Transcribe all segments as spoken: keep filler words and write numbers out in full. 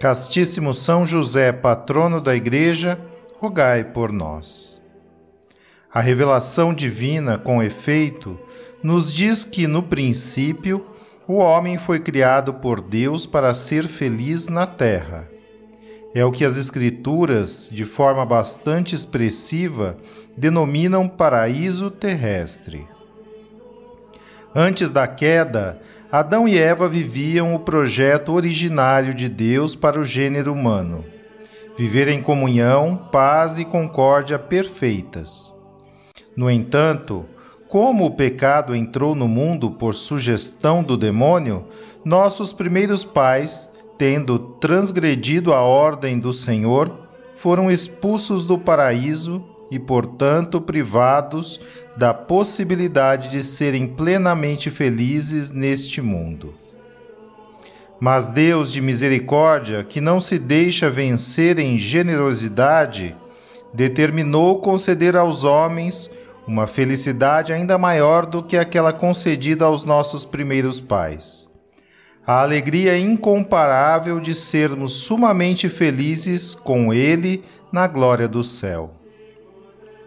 Castíssimo São José, patrono da Igreja, rogai por nós. A revelação divina, com efeito, nos diz que, no princípio, o homem foi criado por Deus para ser feliz na terra. É o que as Escrituras, de forma bastante expressiva, denominam paraíso terrestre. Antes da queda, Adão e Eva viviam o projeto originário de Deus para o gênero humano: viver em comunhão, paz e concórdia perfeitas. No entanto, como o pecado entrou no mundo por sugestão do demônio, nossos primeiros pais, tendo transgredido a ordem do Senhor, foram expulsos do paraíso e, portanto, privados da possibilidade de serem plenamente felizes neste mundo. Mas Deus de misericórdia, que não se deixa vencer em generosidade, determinou conceder aos homens uma felicidade ainda maior do que aquela concedida aos nossos primeiros pais. A alegria incomparável de sermos sumamente felizes com Ele na glória do céu.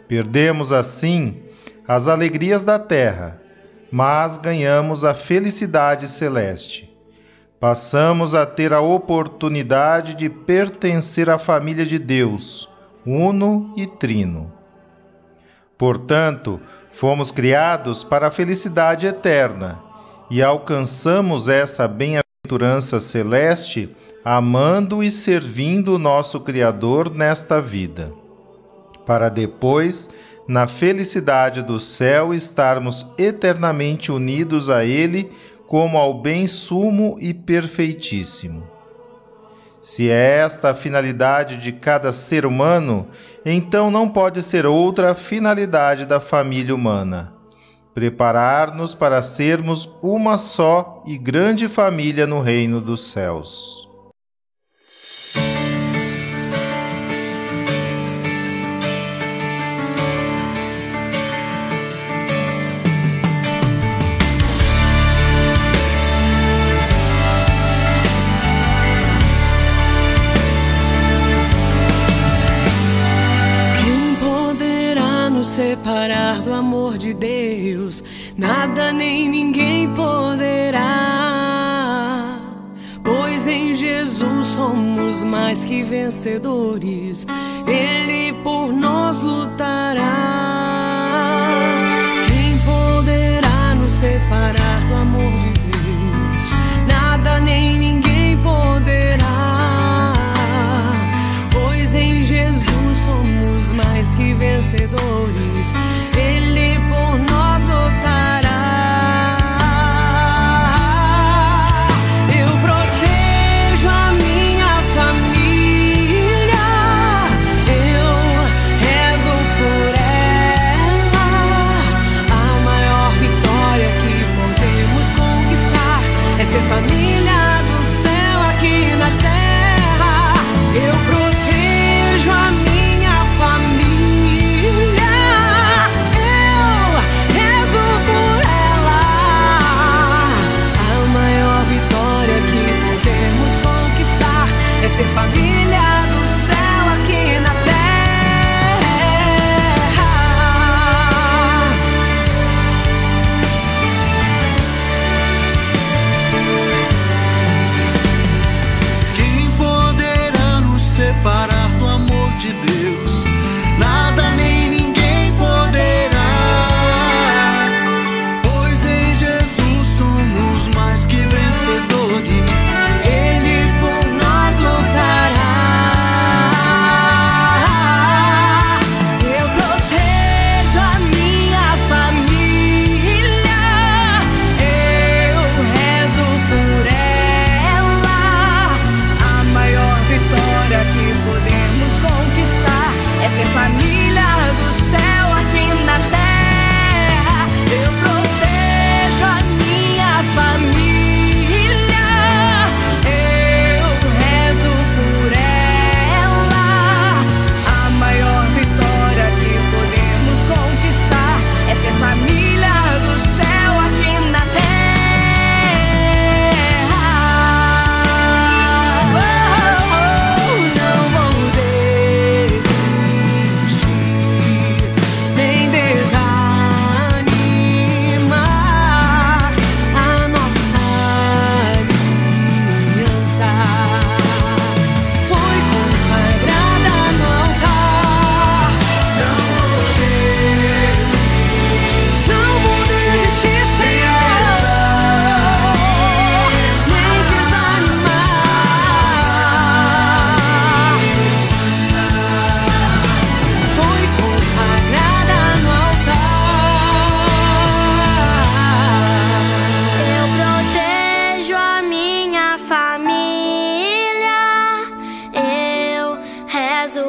Perdemos, assim, as alegrias da terra, mas ganhamos a felicidade celeste. Passamos a ter a oportunidade de pertencer à família de Deus, uno e trino. Portanto, fomos criados para a felicidade eterna e alcançamos essa bem-aventurança celeste amando e servindo o nosso Criador nesta vida, para depois, na felicidade do céu, estarmos eternamente unidos a Ele como ao bem sumo e perfeitíssimo. Se é esta a finalidade de cada ser humano, então não pode ser outra a finalidade da família humana: preparar-nos para sermos uma só e grande família no reino dos céus. Separar do amor de Deus, nada nem ninguém poderá, pois em Jesus somos mais que vencedores, Ele por nós lutará. Quem poderá nos separar do amor de Deus? Nada nem ninguém poderá, pois em Jesus somos mais que vencedores. Ele por nós lutará. Eu protejo a minha família, eu rezo por ela. A maior vitória que podemos conquistar é ser família do céu aqui na terra. Eu protejo a minha família,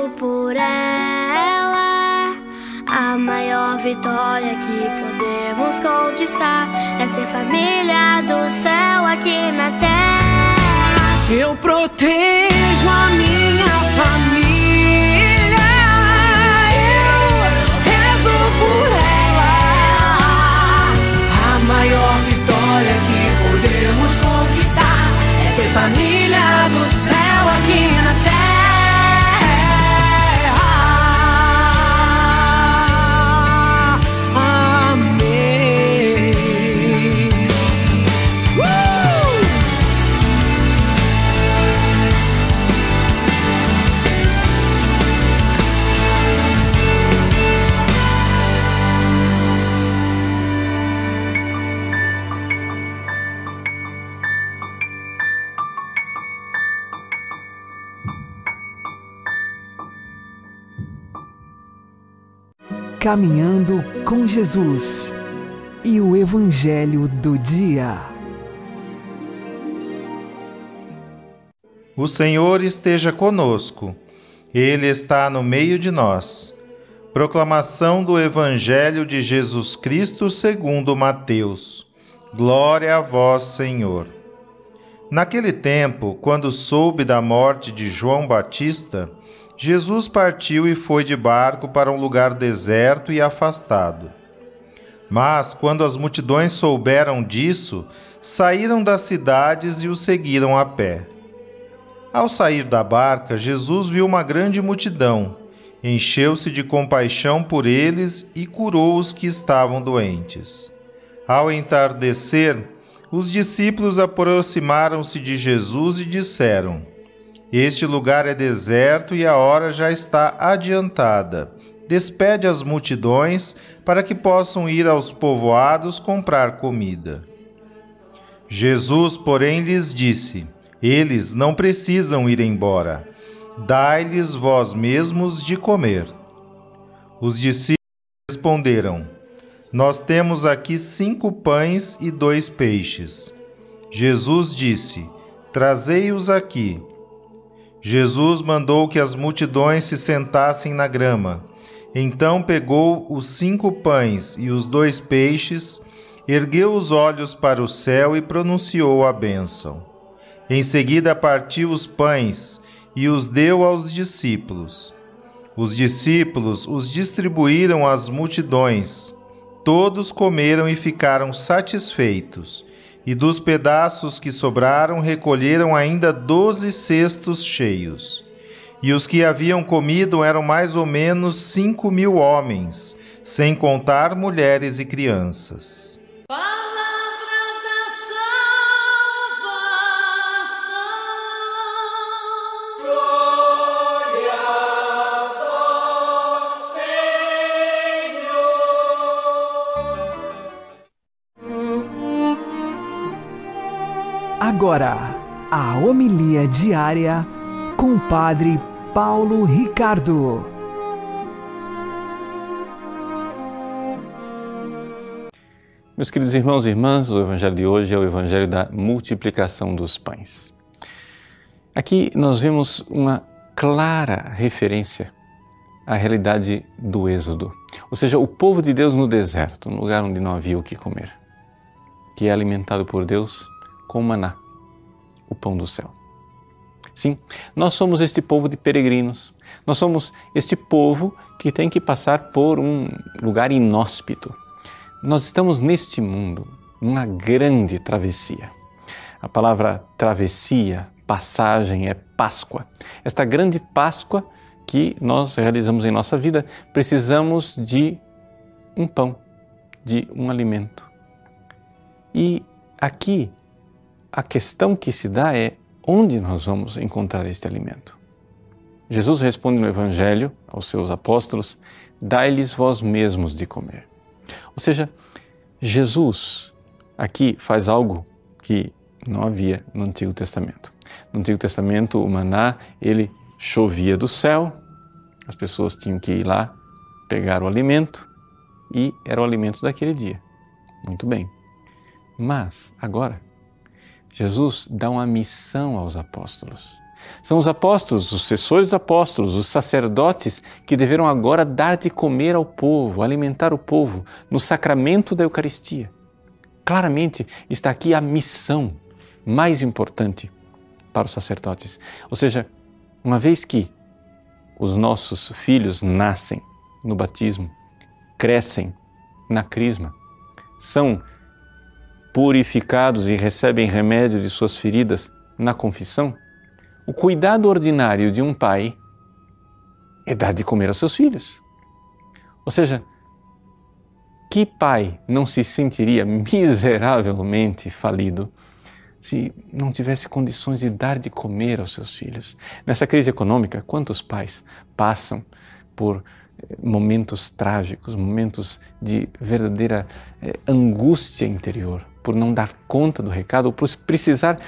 deu por ela. A maior vitória que podemos conquistar é ser família do céu aqui na terra. Eu protejo a minha família, eu rezo por ela. A maior vitória que podemos conquistar é ser família do céu aqui na terra. Caminhando com Jesus e o Evangelho do Dia. O Senhor esteja conosco, Ele está no meio de nós. Proclamação do Evangelho de Jesus Cristo segundo Mateus. Glória a vós, Senhor. Naquele tempo, quando soube da morte de João Batista, Jesus partiu e foi de barco para um lugar deserto e afastado. Mas, quando as multidões souberam disso, saíram das cidades e o seguiram a pé. Ao sair da barca, Jesus viu uma grande multidão, encheu-se de compaixão por eles e curou os que estavam doentes. Ao entardecer, os discípulos aproximaram-se de Jesus e disseram: Este lugar é deserto e a hora já está adiantada. Despede as multidões para que possam ir aos povoados comprar comida. Jesus, porém, lhes disse: Eles não precisam ir embora. Dai-lhes vós mesmos de comer. Os discípulos responderam: Nós temos aqui cinco pães e dois peixes. Jesus disse: Trazei-os aqui. Jesus mandou que as multidões se sentassem na grama. Então pegou os cinco pães e os dois peixes, ergueu os olhos para o céu e pronunciou a bênção. Em seguida partiu os pães e os deu aos discípulos. Os discípulos os distribuíram às multidões. Todos comeram e ficaram satisfeitos. E dos pedaços que sobraram recolheram ainda doze cestos cheios. E os que haviam comido eram mais ou menos cinco mil homens, sem contar mulheres e crianças. Agora, a homilia diária com o Padre Paulo Ricardo. Meus queridos irmãos e irmãs, o Evangelho de hoje é o Evangelho da multiplicação dos pães. Aqui nós vemos uma clara referência à realidade do Êxodo, ou seja, o povo de Deus no deserto, um lugar onde não havia o que comer, que é alimentado por Deus com o maná, o pão do céu. Sim, nós somos este povo de peregrinos, nós somos este povo que tem que passar por um lugar inóspito. Nós estamos neste mundo, numa grande travessia. A palavra travessia, passagem, é Páscoa. Esta grande Páscoa que nós realizamos em nossa vida, precisamos de um pão, de um alimento. E aqui, a questão que se dá é onde nós vamos encontrar este alimento. Jesus responde no Evangelho aos seus apóstolos: Dai-lhes vós mesmos de comer. Ou seja, Jesus aqui faz algo que não havia no Antigo Testamento. No Antigo Testamento, o maná, ele chovia do céu, as pessoas tinham que ir lá pegar o alimento e era o alimento daquele dia. Muito bem. Mas agora, Jesus dá uma missão aos apóstolos. São os apóstolos, os sucessores dos apóstolos, os sacerdotes que deverão agora dar de comer ao povo, alimentar o povo no sacramento da Eucaristia. Claramente está aqui a missão mais importante para os sacerdotes. Ou seja, uma vez que os nossos filhos nascem no batismo, crescem na crisma, são purificados e recebem remédio de suas feridas na confissão, o cuidado ordinário de um pai é dar de comer aos seus filhos. Ou seja, que pai não se sentiria miseravelmente falido se não tivesse condições de dar de comer aos seus filhos? Nessa crise econômica, quantos pais passam por momentos trágicos, momentos de verdadeira angústia interior, por não dar conta do recado, ou por precisar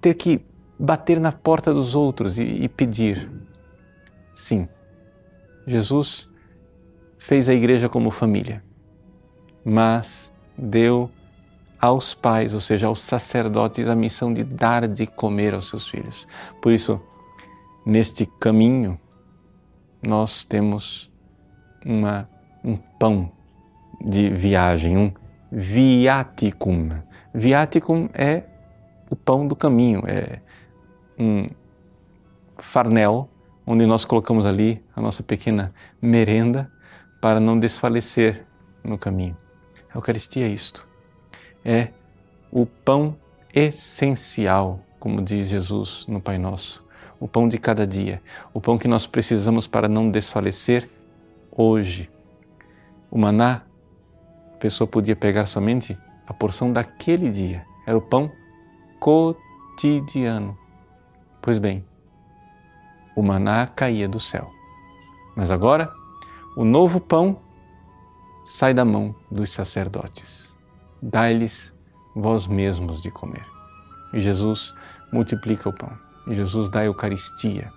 ter que bater na porta dos outros e, e pedir. Sim, Jesus fez a igreja como família, mas deu aos pais, ou seja, aos sacerdotes, a missão de dar de comer aos seus filhos. Por isso, neste caminho, nós temos uma, um pão de viagem, um viaticum. Viaticum é o pão do caminho, é um farnel onde nós colocamos ali a nossa pequena merenda para não desfalecer no caminho. A Eucaristia é isto, é o pão essencial, como diz Jesus no Pai Nosso, o pão de cada dia, o pão que nós precisamos para não desfalecer hoje. O maná, a pessoa podia pegar somente a porção daquele dia, era o pão cotidiano. Pois bem, o maná caía do céu, mas agora o novo pão sai da mão dos sacerdotes. Dai-lhes vós mesmos de comer. E Jesus multiplica o pão. E Jesus dá a Eucaristia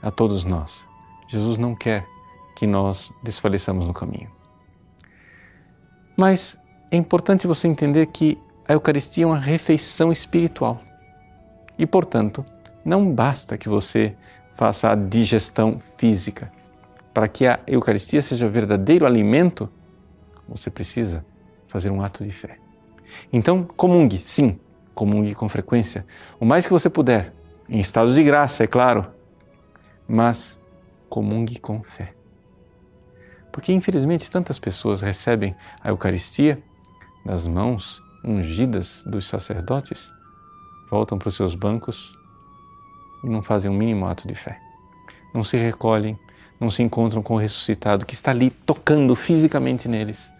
a todos nós. Jesus não quer que nós desfaleçamos no caminho. Mas é importante você entender que a Eucaristia é uma refeição espiritual. E, portanto, não basta que você faça a digestão física. Para que a Eucaristia seja o verdadeiro alimento, você precisa fazer um ato de fé. Então, comungue, sim, comungue com frequência, o mais que você puder, em estado de graça, é claro, mas comungue com fé. Porque, infelizmente, tantas pessoas recebem a Eucaristia nas mãos ungidas dos sacerdotes, voltam para os seus bancos e não fazem o mínimo ato de fé. Não se recolhem, não se encontram com o ressuscitado que está ali tocando fisicamente neles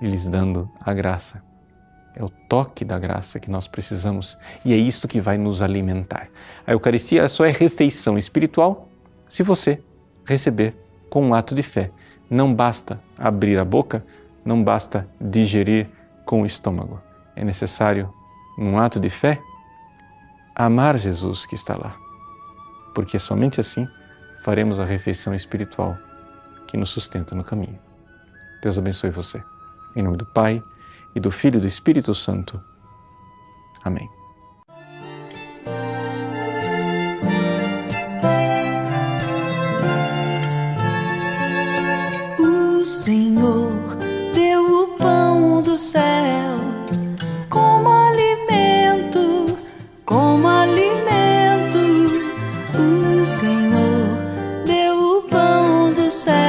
e lhes dando a graça. É o toque da graça que nós precisamos e é isto que vai nos alimentar. A Eucaristia só é refeição espiritual se você receber com um ato de fé. Não basta abrir a boca, não basta digerir com o estômago. É necessário, num ato de fé, amar Jesus que está lá, porque somente assim faremos a refeição espiritual que nos sustenta no caminho. Deus abençoe você. Em nome do Pai, e do Filho e do Espírito Santo. Amém. O Senhor deu o pão do céu como alimento, como alimento. O Senhor deu o pão do céu.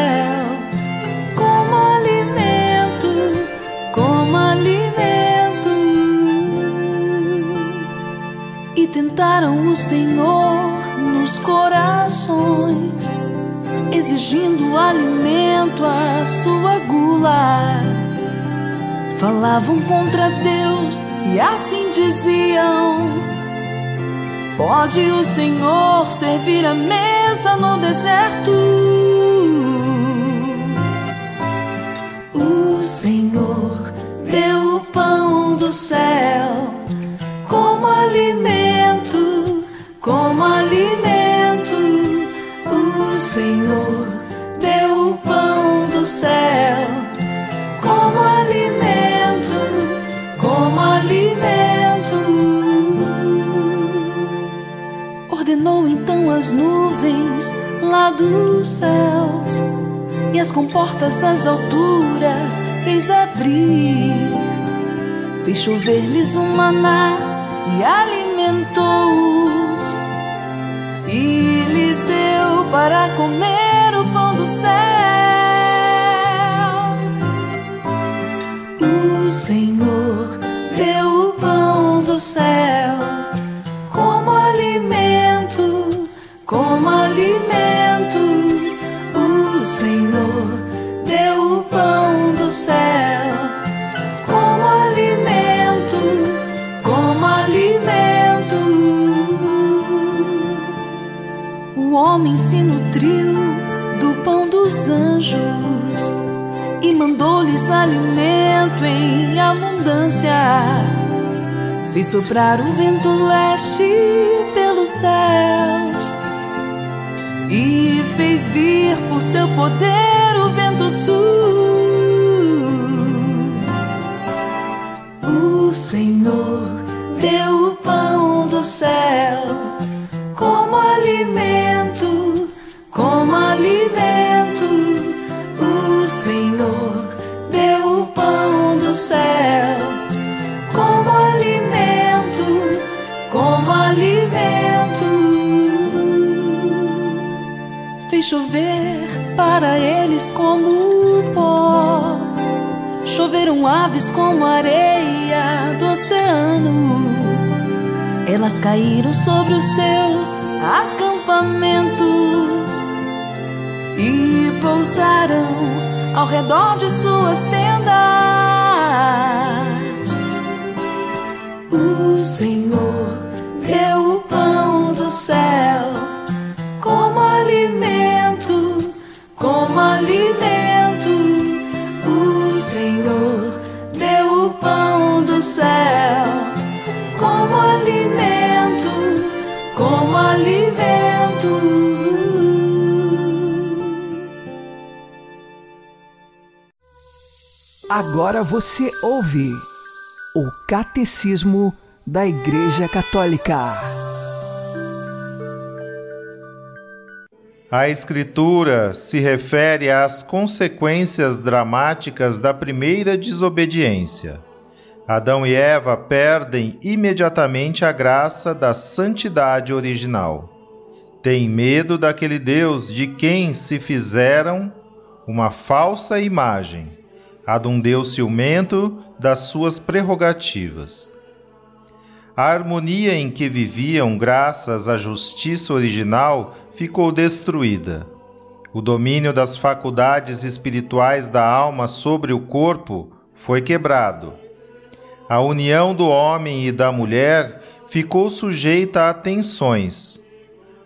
Tentaram o Senhor nos corações, exigindo alimento à sua gula. Falavam contra Deus e assim diziam: pode o Senhor servir a mesa no deserto? O Senhor deu o pão do céu como alimento, como alimento. O Senhor deu o pão do céu como alimento, como alimento. terra dos céus e as comportas das alturas fez abrir, fez chover-lhes um maná e alimentou-os, e lhes deu para comer o pão do céu. O Senhor deu o pão do céu como alimento, como alimento. O Senhor deu o pão do céu como alimento, como alimento. O homem se nutriu do pão dos anjos e mandou-lhes alimento em abundância. Fez soprar o vento leste pelos céus e fez vir por seu poder o vento sul. O Senhor deu o pão do céu como alimento, como alimento. O Senhor deu o pão do céu como alimento, como alimento. Fez chover para eles como o pó, choveram aves como areia do oceano. Elas caíram sobre os seus acampamentos e pousaram ao redor de suas tendas. O Senhor deu o pão do céu como alimento, como alimento. O Senhor deu o pão do céu como alimento, como alimento. Agora você ouve o Catecismo da Igreja Católica. A Escritura se refere às consequências dramáticas da primeira desobediência. Adão e Eva perdem imediatamente a graça da santidade original. Têm medo daquele Deus de quem se fizeram uma falsa imagem, a de um Deus ciumento das suas prerrogativas. A harmonia em que viviam graças à justiça original ficou destruída. O domínio das faculdades espirituais da alma sobre o corpo foi quebrado. A união do homem e da mulher ficou sujeita a tensões.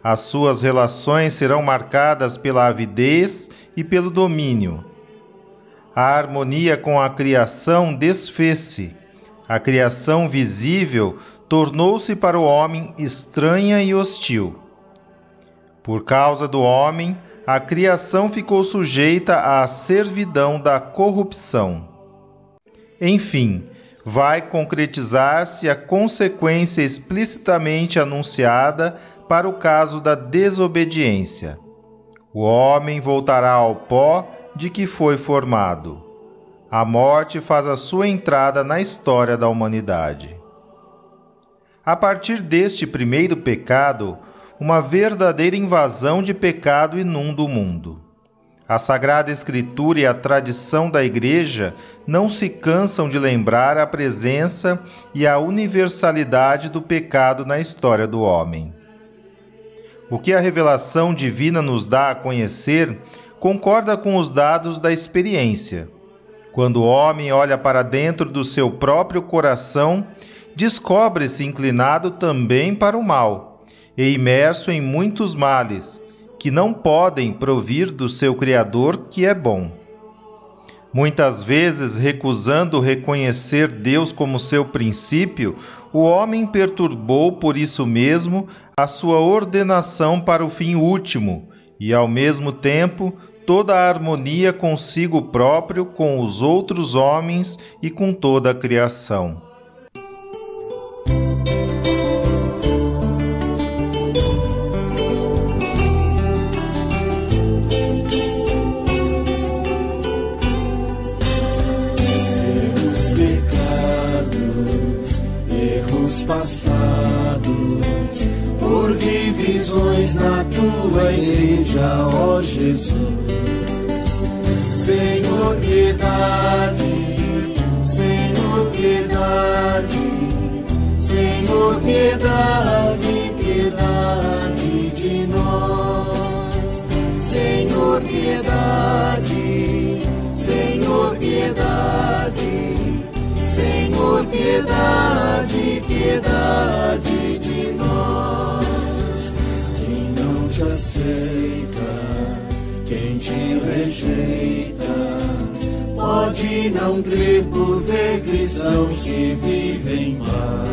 As suas relações serão marcadas pela avidez e pelo domínio. A harmonia com a criação desfez-se. A criação visível tornou-se para o homem estranha e hostil. Por causa do homem, a criação ficou sujeita à servidão da corrupção. Enfim, vai concretizar-se a consequência explicitamente anunciada para o caso da desobediência. O homem voltará ao pó de que foi formado. A morte faz a sua entrada na história da humanidade. A partir deste primeiro pecado, uma verdadeira invasão de pecado inunda o mundo. A Sagrada Escritura e a tradição da Igreja não se cansam de lembrar a presença e a universalidade do pecado na história do homem. O que a revelação divina nos dá a conhecer concorda com os dados da experiência. Quando o homem olha para dentro do seu próprio coração, descobre-se inclinado também para o mal e imerso em muitos males, que não podem provir do seu Criador, que é bom. Muitas vezes, recusando reconhecer Deus como seu princípio, o homem perturbou por isso mesmo a sua ordenação para o fim último e, ao mesmo tempo, toda a harmonia consigo próprio, com os outros homens e com toda a criação. Jesus. Senhor, piedade, Senhor, piedade, Senhor, piedade, piedade de nós. Senhor, piedade, Senhor, piedade, Senhor, piedade, piedade de nós. Quem não te aceita, quem te rejeita, pode não crer por ver cristão se vive em mal.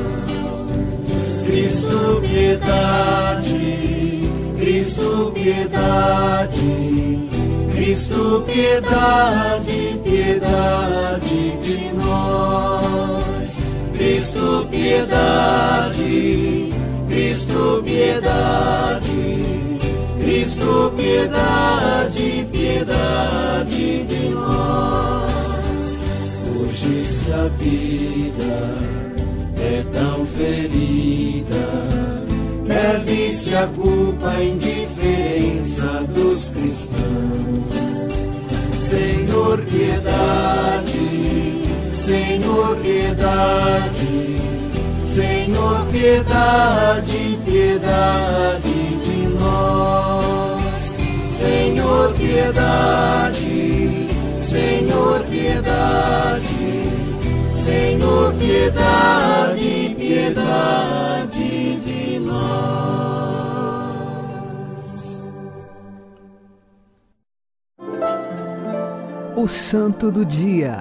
Cristo, piedade, Cristo, piedade, Cristo, piedade, piedade de nós. Cristo, piedade, Cristo, piedade, Cristo, piedade, piedade de nós. Hoje, se a vida é tão ferida, deve-se a culpa à indiferença dos cristãos. Senhor, piedade, Senhor, piedade, Senhor, piedade, piedade de nós. Senhor, piedade, Senhor, piedade, Senhor, piedade, piedade de nós. O Santo do Dia,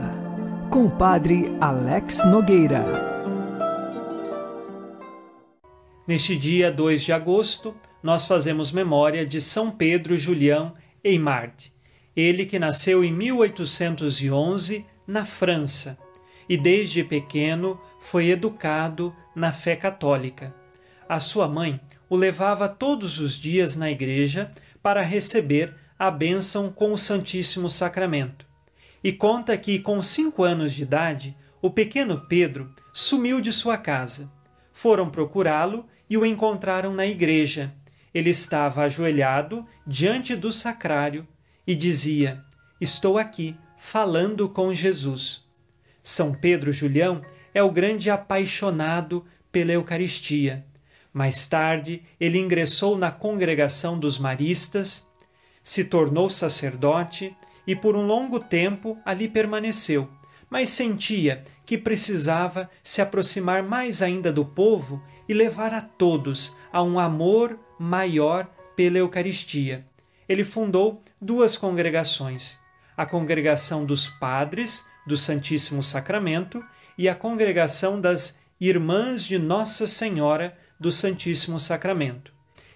com o Padre Alex Nogueira. Neste dia dois de agosto, nós fazemos memória de São Pedro Julião Eymard. Ele que nasceu em mil oitocentos e onze, na França, e desde pequeno foi educado na fé católica. A sua mãe o levava todos os dias na igreja para receber a bênção com o Santíssimo Sacramento. E conta que, com cinco anos de idade, o pequeno Pedro sumiu de sua casa. Foram procurá-lo e o encontraram na igreja. Ele estava ajoelhado diante do sacrário e dizia: "Estou aqui, falando com Jesus." São Pedro Julião é o grande apaixonado pela Eucaristia. Mais tarde, ele ingressou na congregação dos maristas, se tornou sacerdote e por um longo tempo ali permaneceu, mas sentia que precisava se aproximar mais ainda do povo e levar a todos a um amor maior pela Eucaristia. Ele fundou duas congregações: a Congregação dos Padres do Santíssimo Sacramento e a Congregação das Irmãs de Nossa Senhora do Santíssimo Sacramento.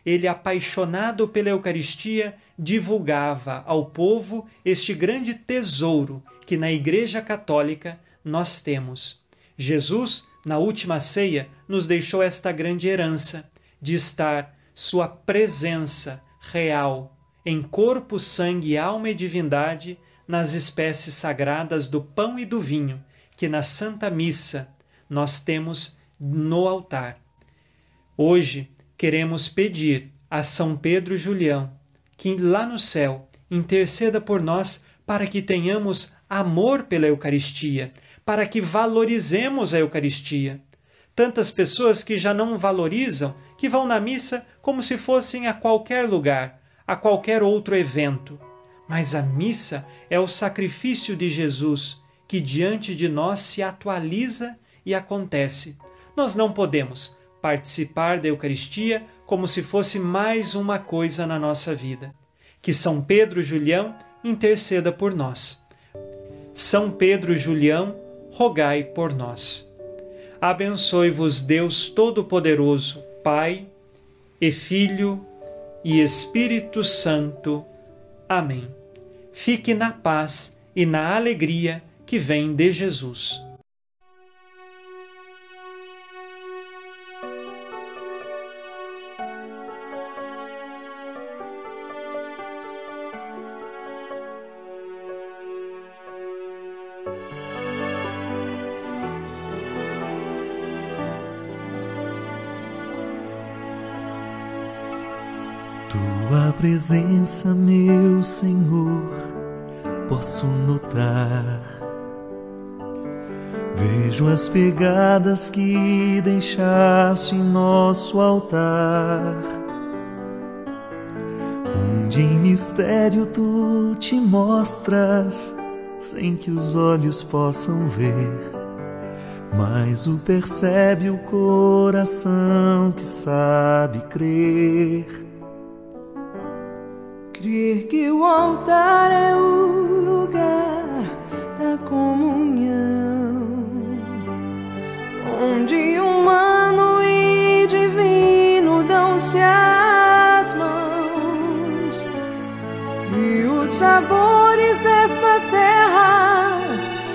Ele, apaixonado pela Eucaristia, divulgava ao povo este grande tesouro que na Igreja Católica nós temos. Jesus, na última ceia, nos deixou esta grande herança de estar sua presença real, em corpo, sangue, alma e divindade, nas espécies sagradas do pão e do vinho, que na Santa Missa nós temos no altar. Hoje queremos pedir a São Pedro Julião que lá no céu interceda por nós para que tenhamos amor pela Eucaristia, para que valorizemos a Eucaristia. Tantas pessoas que já não valorizam, que vão na missa como se fossem a qualquer lugar, a qualquer outro evento. Mas a missa é o sacrifício de Jesus, que diante de nós se atualiza e acontece. Nós não podemos participar da Eucaristia como se fosse mais uma coisa na nossa vida. Que São Pedro Julião interceda por nós. São Pedro Julião, rogai por nós. Abençoe-vos Deus Todo-Poderoso, Pai e Filho e Espírito Santo. Amém. Fique na paz e na alegria que vem de Jesus. Tua presença, meu Senhor, posso notar. Vejo as pegadas que deixaste em nosso altar, onde em mistério tu te mostras, sem que os olhos possam ver, mas o percebe o coração que sabe crer. Crer que o altar é o lugar da comunhão, onde humano e divino dão-se as mãos, e os sabores desta terra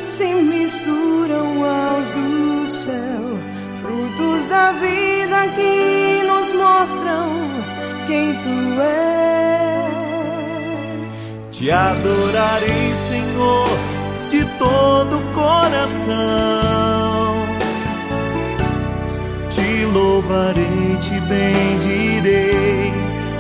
se misturam aos do céu, frutos da vida que nos mostram quem tu és. Te adorarei, Senhor, de todo o coração, te louvarei, te bendirei,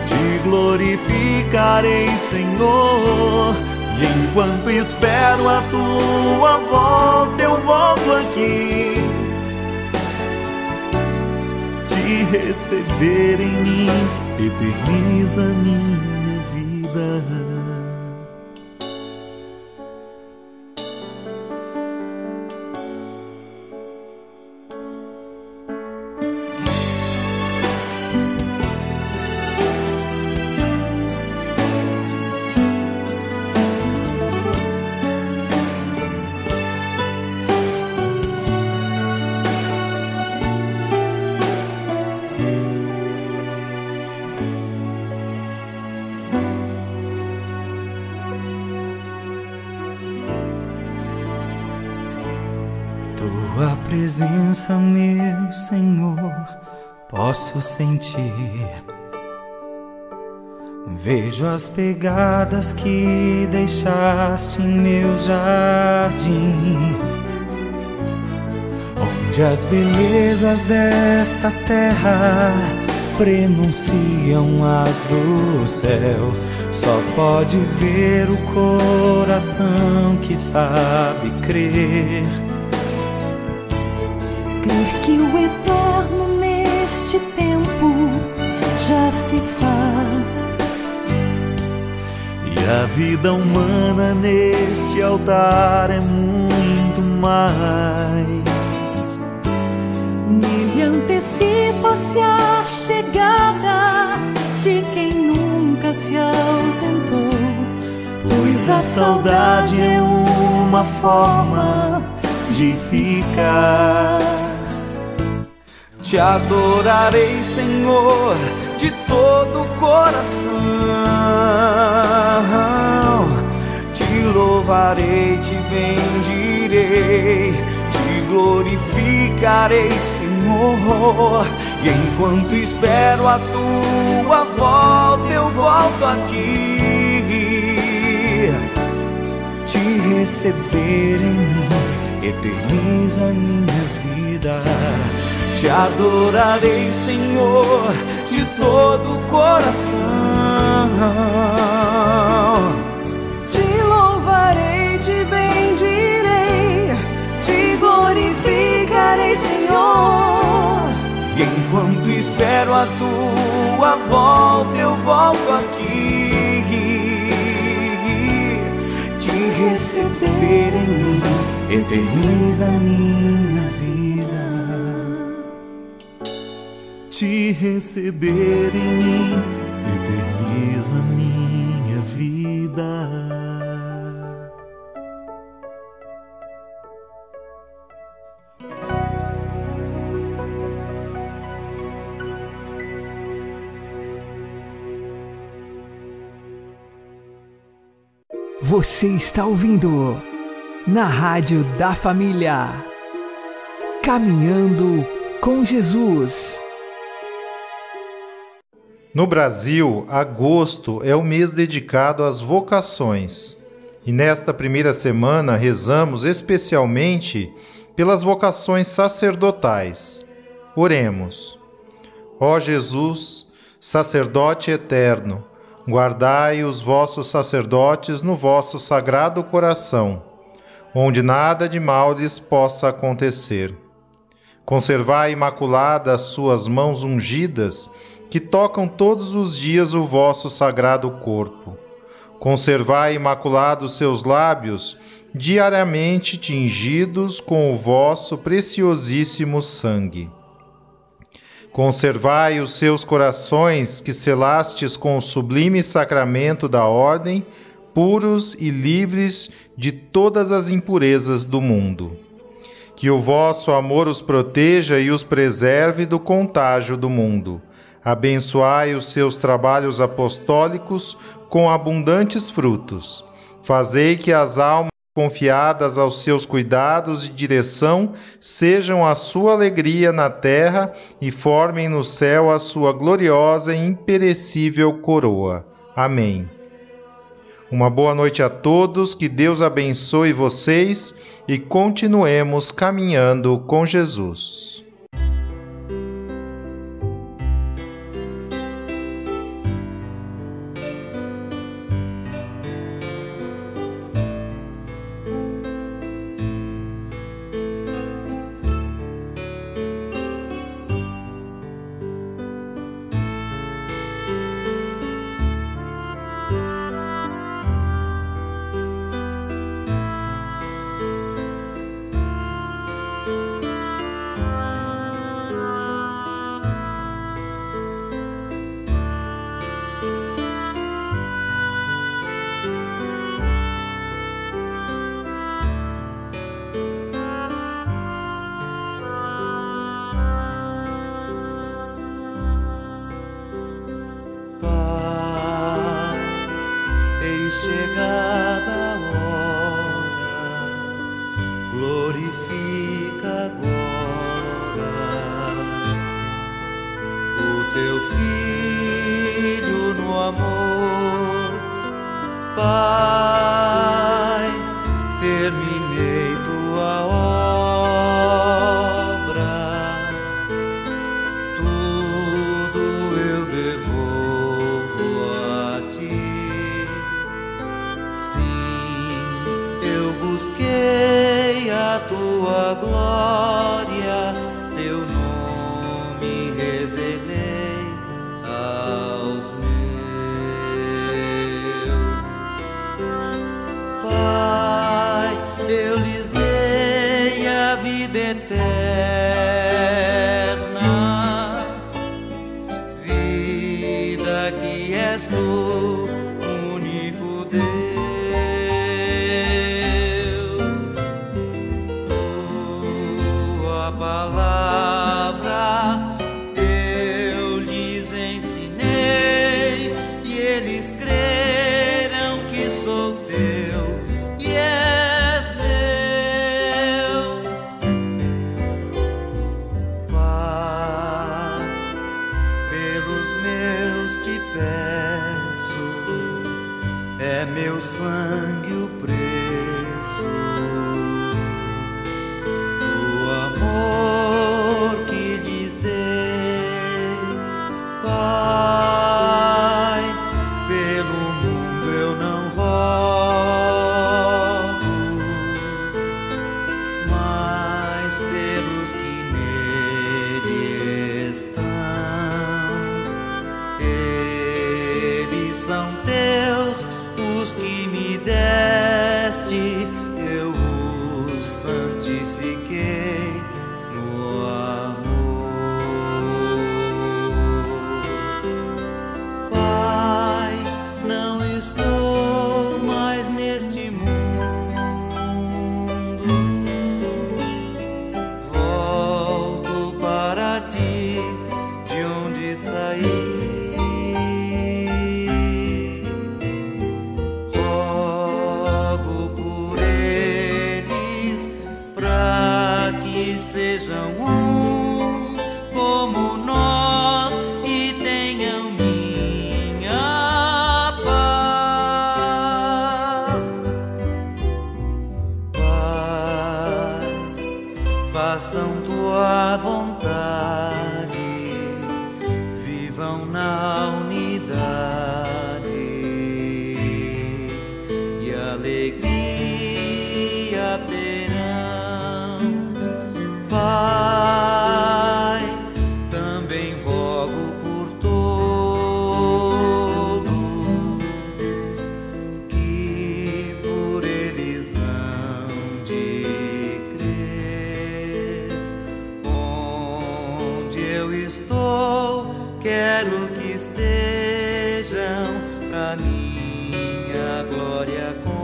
te glorificarei, Senhor. E enquanto espero a tua volta, eu volto aqui te receber em mim, eterniza minha vida. Presença, meu Senhor, posso sentir. Vejo as pegadas que deixaste em meu jardim, onde as belezas desta terra prenunciam as do céu. Só pode ver o coração que sabe crer. Crer que o eterno neste tempo já se faz, e a vida humana neste altar é muito mais. Nele antecipa-se a chegada de quem nunca se ausentou, pois a saudade é uma forma de ficar. Te adorarei, Senhor, de todo o coração, te louvarei, te bendirei, te glorificarei, Senhor. E enquanto espero a tua volta, eu volto aqui te receber em mim, eterniza minha vida. Te adorarei, Senhor, de todo o coração, te louvarei, te bendirei, te glorificarei, Senhor. E enquanto espero a tua volta, eu volto aqui te receber em mim, eterniza minha vida. Te receber em mim, eterniza minha vida. Você está ouvindo na Rádio da Família, Caminhando com Jesus. No Brasil, agosto é o mês dedicado às vocações, e nesta primeira semana rezamos especialmente pelas vocações sacerdotais. Oremos. Ó Jesus, sacerdote eterno, Guardai os vossos sacerdotes no vosso sagrado coração, onde nada de mal lhes possa acontecer. Conservai imaculada as suas mãos ungidas, que tocam todos os dias o vosso sagrado corpo. Conservai imaculados seus lábios, diariamente tingidos com o vosso preciosíssimo sangue. Conservai os seus corações, que selastes com o sublime sacramento da ordem, puros e livres de todas as impurezas do mundo. Que o vosso amor os proteja e os preserve do contágio do mundo. Abençoai os seus trabalhos apostólicos com abundantes frutos. Fazei que as almas confiadas aos seus cuidados e direção sejam a sua alegria na terra e formem no céu a sua gloriosa e imperecível coroa. Amém. Uma boa noite a todos, que Deus abençoe vocês e continuemos caminhando com Jesus. Vontade, vivam na unidade, alegria terão. Pai, também rogo por todos que por eles hão de crer. Onde eu estou, quero que estejam para minha glória.